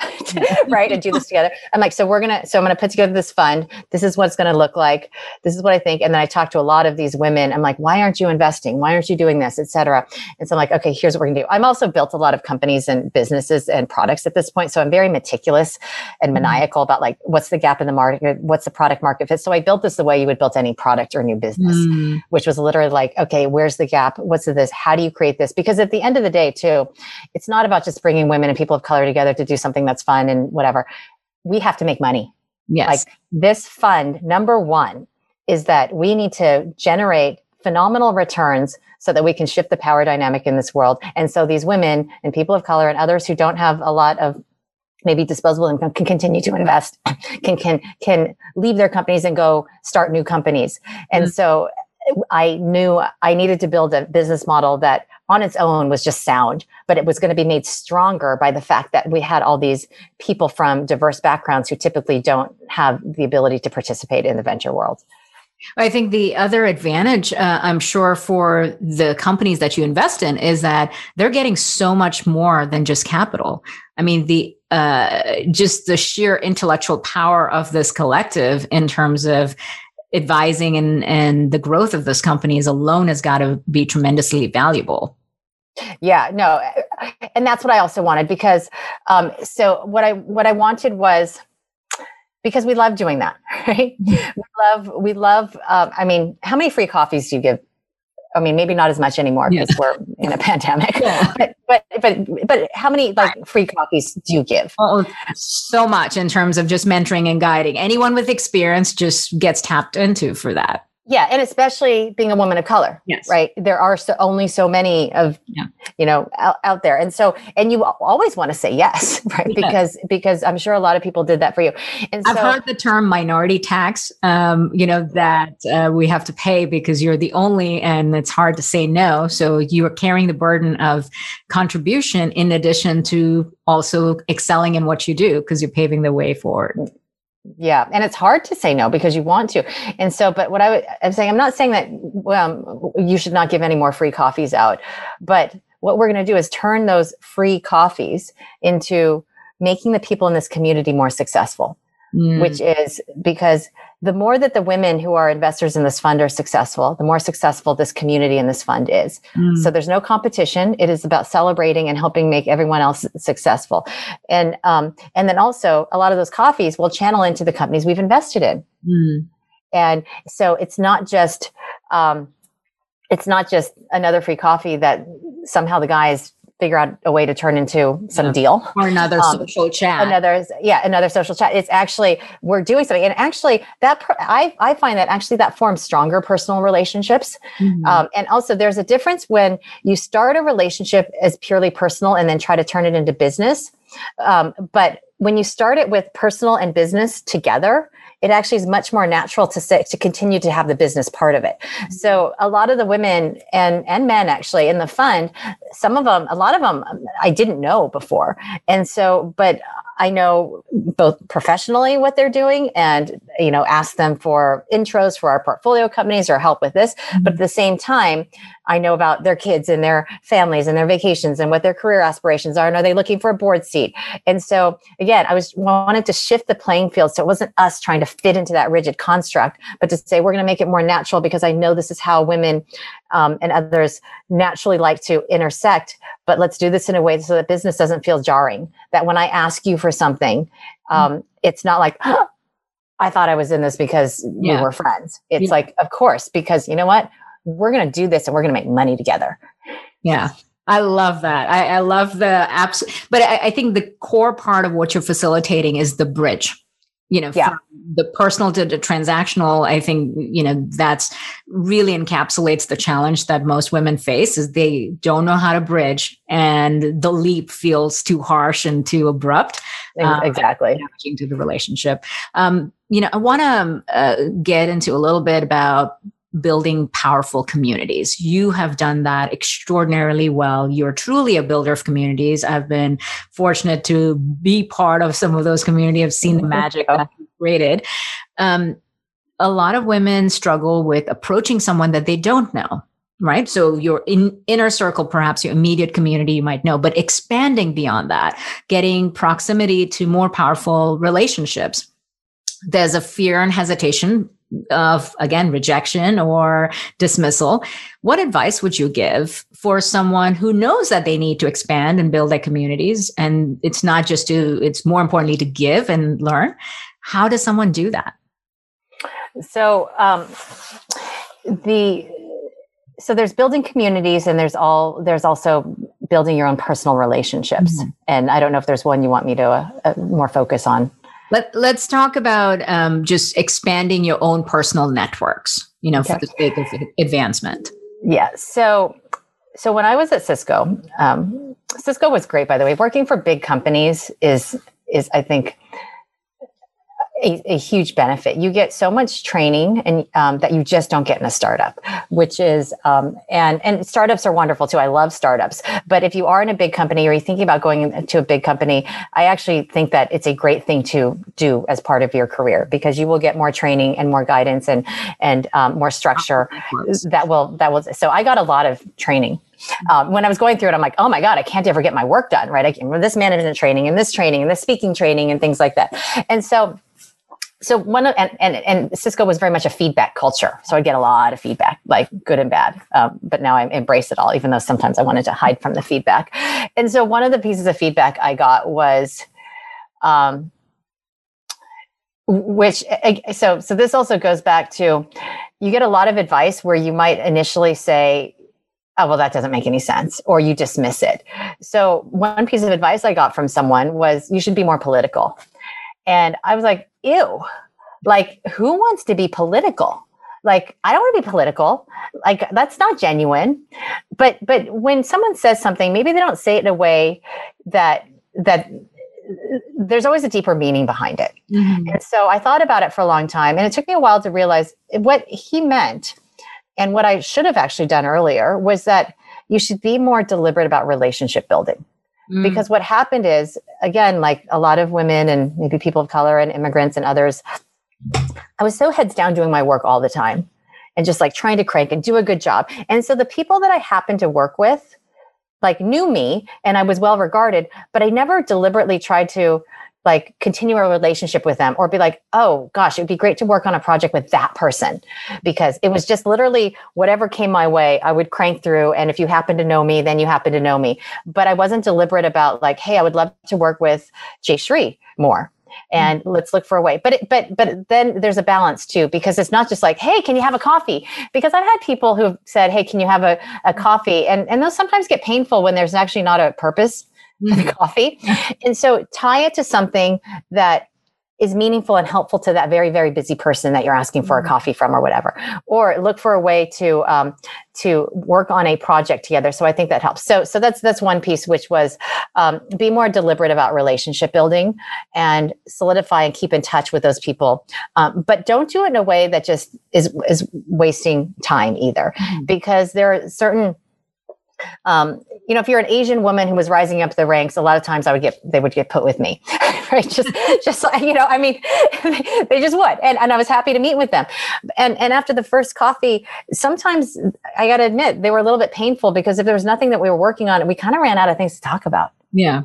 right? And do this together. I'm like, so we're going to, so I'm going to put together this fund. This is what it's going to look like. This is what I think. And then I talked to a lot of these women. I'm like, why aren't you investing? Why aren't you doing this, et cetera? And so I'm like, okay, here's what we're going to do. I'm also built a lot of companies and businesses and products at this point. So I'm very meticulous and maniacal about like, what's the gap in the market? What's the product market fit? So I built this the way you would build any product or new business, mm. which was literally like, okay, where's the gap? What's this? How do you create this? Because at the end of the day too, it's not about just bringing women and people of color together to do something that's fun and whatever. We have to make money. Yes. Like this fund, number one, is that we need to generate phenomenal returns so that we can shift the power dynamic in this world. And so these women and people of color and others who don't have a lot of maybe disposable income can continue to invest, can, can, can leave their companies and go start new companies. And mm-hmm. so I knew I needed to build a business model that on its own was just sound, but it was going to be made stronger by the fact that we had all these people from diverse backgrounds who typically don't have the ability to participate in the venture world. I think the other advantage, uh, I'm sure, for the companies that you invest in is that they're getting so much more than just capital. I mean, the uh, just the sheer intellectual power of this collective in terms of advising and, and the growth of those companies alone has got to be tremendously valuable. Yeah, no. And that's what I also wanted because, um, so what I, what I wanted was, because we love doing that, right? we love, we love, um, I mean, how many free coffees do you give? I mean, maybe not as much anymore because yeah. we're in a pandemic, yeah. but, but, but, but how many like free coffees do you give? Oh, so much in terms of just mentoring and guiding. Anyone with experience just gets tapped into for that. Yeah. And especially being a woman of color, yes. right? There are so, only so many of, yeah. you know, out, out there. And so, and you always want to say yes, right? Yeah. Because, because I'm sure a lot of people did that for you. And I've so, heard the term minority tax, um, you know, that uh, we have to pay because you're the only, and it's hard to say no. So you are carrying the burden of contribution in addition to also excelling in what you do because you're paving the way forward. Yeah. And it's hard to say no because you want to. And so, but what I would, I'm saying, I'm not saying that um, you should not give any more free coffees out, but what we're going to do is turn those free coffees into making the people in this community more successful, mm. which is because the more that the women who are investors in this fund are successful, the more successful this community and this fund is. Mm. So there's no competition. It is about celebrating and helping make everyone else successful. And, um, and then also a lot of those coffees will channel into the companies we've invested in. Mm. And so it's not just, um, it's not just another free coffee that somehow the guys figure out a way to turn into some yeah. deal or another um, social chat. Another, yeah, another social chat. It's actually we're doing something, and actually that per, I I find that actually that forms stronger personal relationships. Mm-hmm. Um, and also, there's a difference when you start a relationship as purely personal and then try to turn it into business. Um, but when you start it with personal and business together, it actually is much more natural to sit, to continue to have the business part of it. Mm-hmm. So a lot of the women and, and men actually in the fund, some of them, a lot of them I didn't know before. And so, but I know both professionally what they're doing and, you know, ask them for intros for our portfolio companies or help with this. Mm-hmm. But at the same time, I know about their kids and their families and their vacations and what their career aspirations are. And are they looking for a board seat? And so again, I was wanted to shift the playing field. So it wasn't us trying to fit into that rigid construct, but to say, we're going to make it more natural because I know this is how women um, and others naturally like to intersect, but let's do this in a way so that business doesn't feel jarring. That when I ask you for something, um, mm-hmm. it's not like, oh, I thought I was in this because yeah. we were friends. It's yeah. like, of course, because you know what? We're going to do this and we're going to make money together. Yeah. I love that. I, I love the apps, but I, I think the core part of what you're facilitating is the bridge. You know, yeah. from the personal to the transactional, I think, you know, that's really encapsulates the challenge that most women face is they don't know how to bridge and the leap feels too harsh and too abrupt. Exactly. Um, to the relationship. Um, you know, I want to uh, get into a little bit about building powerful communities. You have done that extraordinarily well. You're truly a builder of communities. I've been fortunate to be part of some of those communities. I've seen the magic that you've created. Um, a lot of women struggle with approaching someone that they don't know, right? So your in, inner circle, perhaps your immediate community, you might know, but expanding beyond that, getting proximity to more powerful relationships. There's a fear and hesitation of, again, rejection or dismissal. What advice would you give for someone who knows that they need to expand and build their communities? And it's not just to, it's more importantly to give and learn. How does someone do that? So um, the, so there's building communities and there's all, there's also building your own personal relationships. Mm-hmm. And I don't know if there's one you want me to uh, uh, more focus on. Let, let's talk about um, just expanding your own personal networks, you know, okay. for the sake of advancement. Yeah. So, so when I was at Cisco, um, Cisco was great, by the way. Working for big companies is, is I think, a, a huge benefit. You get so much training and um, that you just don't get in a startup, which is, um, and, and startups are wonderful too. I love startups, but if you are in a big company or you're thinking about going into a big company, I actually think that it's a great thing to do as part of your career because you will get more training and more guidance and, and um, more structure that will, that will, so I got a lot of training. Um, when I was going through it, I'm like, oh my God, I can't ever get my work done, right? I can remember this management training and this training and this speaking training and things like that. And so So one of, and, and, and Cisco was very much a feedback culture. So I'd get a lot of feedback, like good and bad. Um, but now I embrace it all, even though sometimes I wanted to hide from the feedback. And so one of the pieces of feedback I got was, um, which, so, so this also goes back to, you get a lot of advice where you might initially say, oh, well, that doesn't make any sense, or you dismiss it. So one piece of advice I got from someone was, you should be more political. And I was like, ew, like who wants to be political? Like, I don't want to be political. Like, that's not genuine. But but when someone says something, maybe they don't say it in a way that that there's always a deeper meaning behind it. Mm-hmm. And so I thought about it for a long time, and it took me a while to realize what he meant. And what I should have actually done earlier was that you should be more deliberate about relationship building. Mm. Because what happened is, again, like a lot of women and maybe people of color and immigrants and others, I was so heads down doing my work all the time and just like trying to crank and do a good job. And so the people that I happened to work with like knew me and I was well regarded, but I never deliberately tried to like continue a relationship with them or be like, oh gosh, it'd be great to work on a project with that person, because it was just literally whatever came my way, I would crank through. And if you happen to know me, then you happen to know me. But I wasn't deliberate about like, hey, I would love to work with Jayshree more. And mm-hmm. let's look for a way. But it, but but then there's a balance too, because it's not just like, hey, can you have a coffee? Because I've had people who've said, hey, can you have a, a coffee? And, and those sometimes get painful when there's actually not a purpose for the coffee. And so tie it to something that is meaningful and helpful to that very, very busy person that you're asking for a coffee from or whatever, or look for a way to, um, to work on a project together. So I think that helps. So, so that's, that's one piece, which was, um, be more deliberate about relationship building and solidify and keep in touch with those people. Um, but don't do it in a way that just is, is wasting time either, mm-hmm. because there are certain, um, you know, if you're an Asian woman who was rising up the ranks, a lot of times I would get, they would get put with me, right? Just, just, you know, I mean, they just would. And and I was happy to meet with them. And and after the first coffee, sometimes I got to admit, they were a little bit painful, because if there was nothing that we were working on, we kind of ran out of things to talk about. Yeah.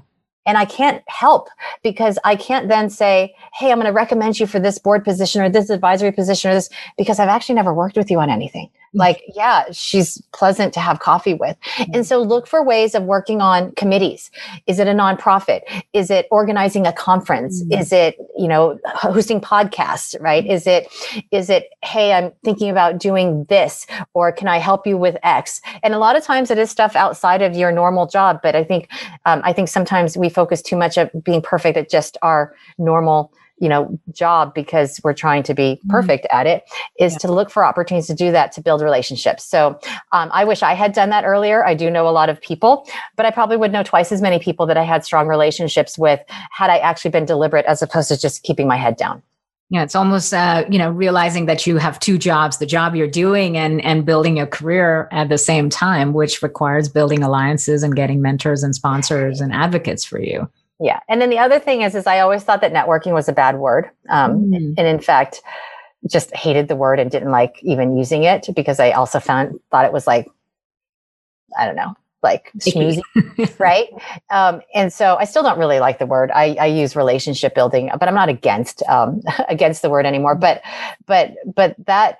And I can't help, because I can't then say, hey, I'm going to recommend you for this board position or this advisory position or this, because I've actually never worked with you on anything. Like, yeah, she's pleasant to have coffee with. And so look for ways of working on committees. Is it a nonprofit? Is it organizing a conference? Mm-hmm. Is it, you know, hosting podcasts, right? Is it, is it, hey, I'm thinking about doing this, or can I help you with X? And a lot of times it is stuff outside of your normal job. But I think, um, I think sometimes we focus too much on being perfect at just our normal you know, job, because we're trying to be perfect mm-hmm. at it, is yeah. to look for opportunities to do that, to build relationships. So um, I wish I had done that earlier. I do know a lot of people, but I probably would know twice as many people that I had strong relationships with had I actually been deliberate, as opposed to just keeping my head down. Yeah. It's almost, uh, you know, realizing that you have two jobs, the job you're doing and, and building your career at the same time, which requires building alliances and getting mentors and sponsors and advocates for you. Yeah. And then the other thing is, is I always thought that networking was a bad word. Um, mm. and, and in fact, just hated the word and didn't like even using it, because I also found, thought it was like, I don't know, like schmoozy, right? Um, and so I still don't really like the word. I, I use relationship building, but I'm not against, um, against the word anymore. But, but, but that,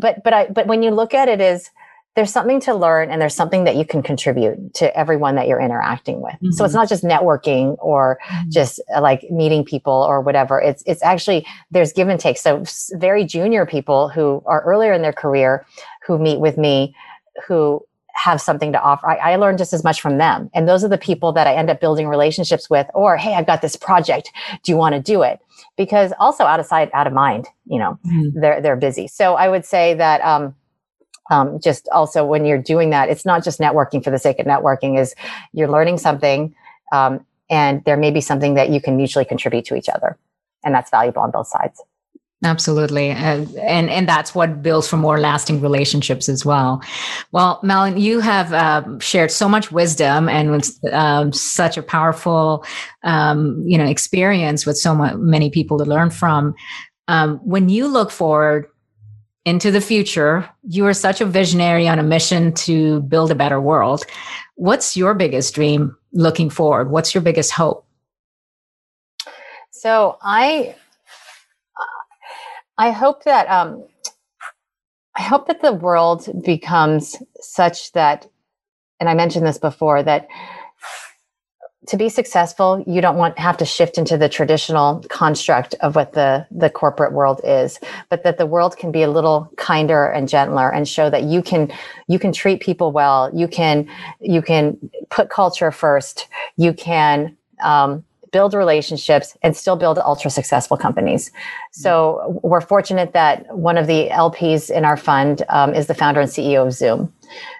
but, but I, but when you look at it as, there's something to learn, and there's something that you can contribute to everyone that you're interacting with. Mm-hmm. So it's not just networking or mm-hmm. just uh, like meeting people or whatever. It's, it's actually, there's give and take. So very junior people who are earlier in their career, who meet with me, who have something to offer. I, I learn just as much from them. And those are the people that I end up building relationships with, or, hey, I've got this project. Do you want to do it? Because also out of sight, out of mind, you know, mm-hmm. they're, they're busy. So I would say that, um, Um, just also when you're doing that, it's not just networking for the sake of networking. Is you're learning something, um, and there may be something that you can mutually contribute to each other. And that's valuable on both sides. Absolutely. Uh, and, and that's what builds for more lasting relationships as well. Well, Mylan, you have uh, shared so much wisdom and with, um, such a powerful um, you know, experience with so many people to learn from. Um, when you look forward into the future, you are such a visionary on a mission to build a better world. What's your biggest dream looking forward? What's your biggest hope? So I, I hope that, um, I hope that the world becomes such that, and I mentioned this before, that to be successful, you don't want have to shift into the traditional construct of what the, the corporate world is, but that the world can be a little kinder and gentler and show that you can, you can treat people well. You can, you can put culture first. You can, um, build relationships and still build ultra successful companies. So we're fortunate that one of the L Ps in our fund um, is the founder and C E O of Zoom,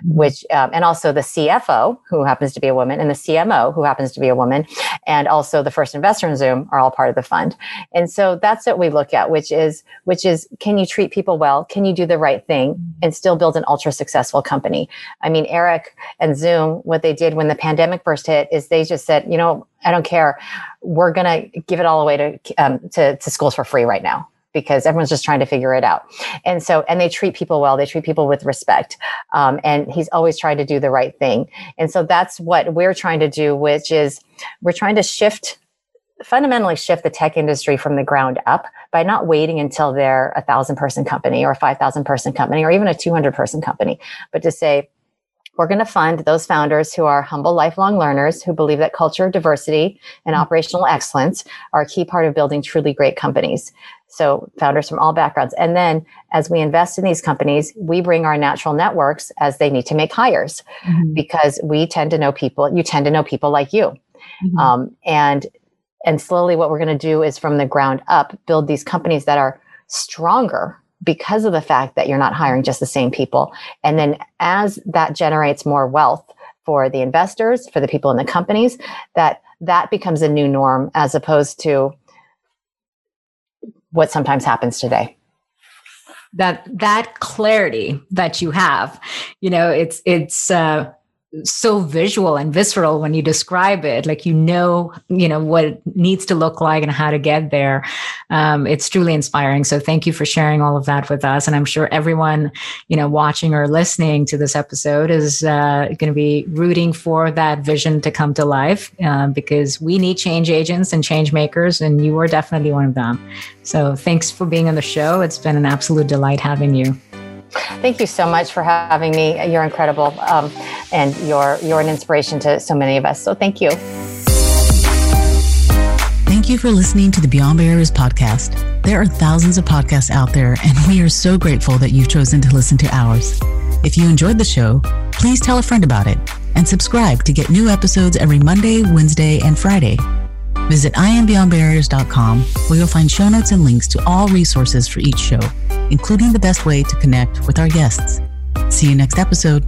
which um, and also the C F O, who happens to be a woman, and the C M O, who happens to be a woman, and also the first investor in Zoom are all part of the fund. And so that's what we look at, which is which is can you treat people well? Can you do the right thing and still build an ultra successful company? I mean, Eric and Zoom, what they did when the pandemic first hit is they just said, you know, I don't care. We're going to give it all away to, um, to to schools for free right now, because everyone's just trying to figure it out. And so, and they treat people well, they treat people with respect. Um, and he's always tried to do the right thing. And so that's what we're trying to do, which is we're trying to shift, fundamentally shift the tech industry from the ground up by not waiting until they're a thousand person company or a five thousand person company, or even a two hundred person company, but to say, we're going to fund those founders who are humble, lifelong learners who believe that culture, diversity, and operational excellence are a key part of building truly great companies. So founders from all backgrounds. And then as we invest in these companies, we bring our natural networks as they need to make hires, mm-hmm. because we tend to know people, you tend to know people like you. Mm-hmm. Um, and, and slowly what we're going to do is from the ground up, build these companies that are stronger because of the fact that you're not hiring just the same people. And then as that generates more wealth for the investors, for the people in the companies, that that becomes a new norm as opposed to what sometimes happens today. That that clarity that you have, you know, it's it's uh so visual and visceral when you describe it, like, you know, you know what it needs to look like and how to get there. Um, it's truly inspiring. So thank you for sharing all of that with us. And I'm sure everyone, you know, watching or listening to this episode is uh, going to be rooting for that vision to come to life, uh, because we need change agents and change makers, and you are definitely one of them. So thanks for being on the show. It's been an absolute delight having you. Thank you so much for having me. You're incredible. Um, and you're, you're an inspiration to so many of us. So thank you. Thank you for listening to the Beyond Barriers podcast. There are thousands of podcasts out there, and we are so grateful that you've chosen to listen to ours. If you enjoyed the show, please tell a friend about it and subscribe to get new episodes every Monday, Wednesday, and Friday. Visit I am beyond barriers dot com, where you'll find show notes and links to all resources for each show, including the best way to connect with our guests. See you next episode.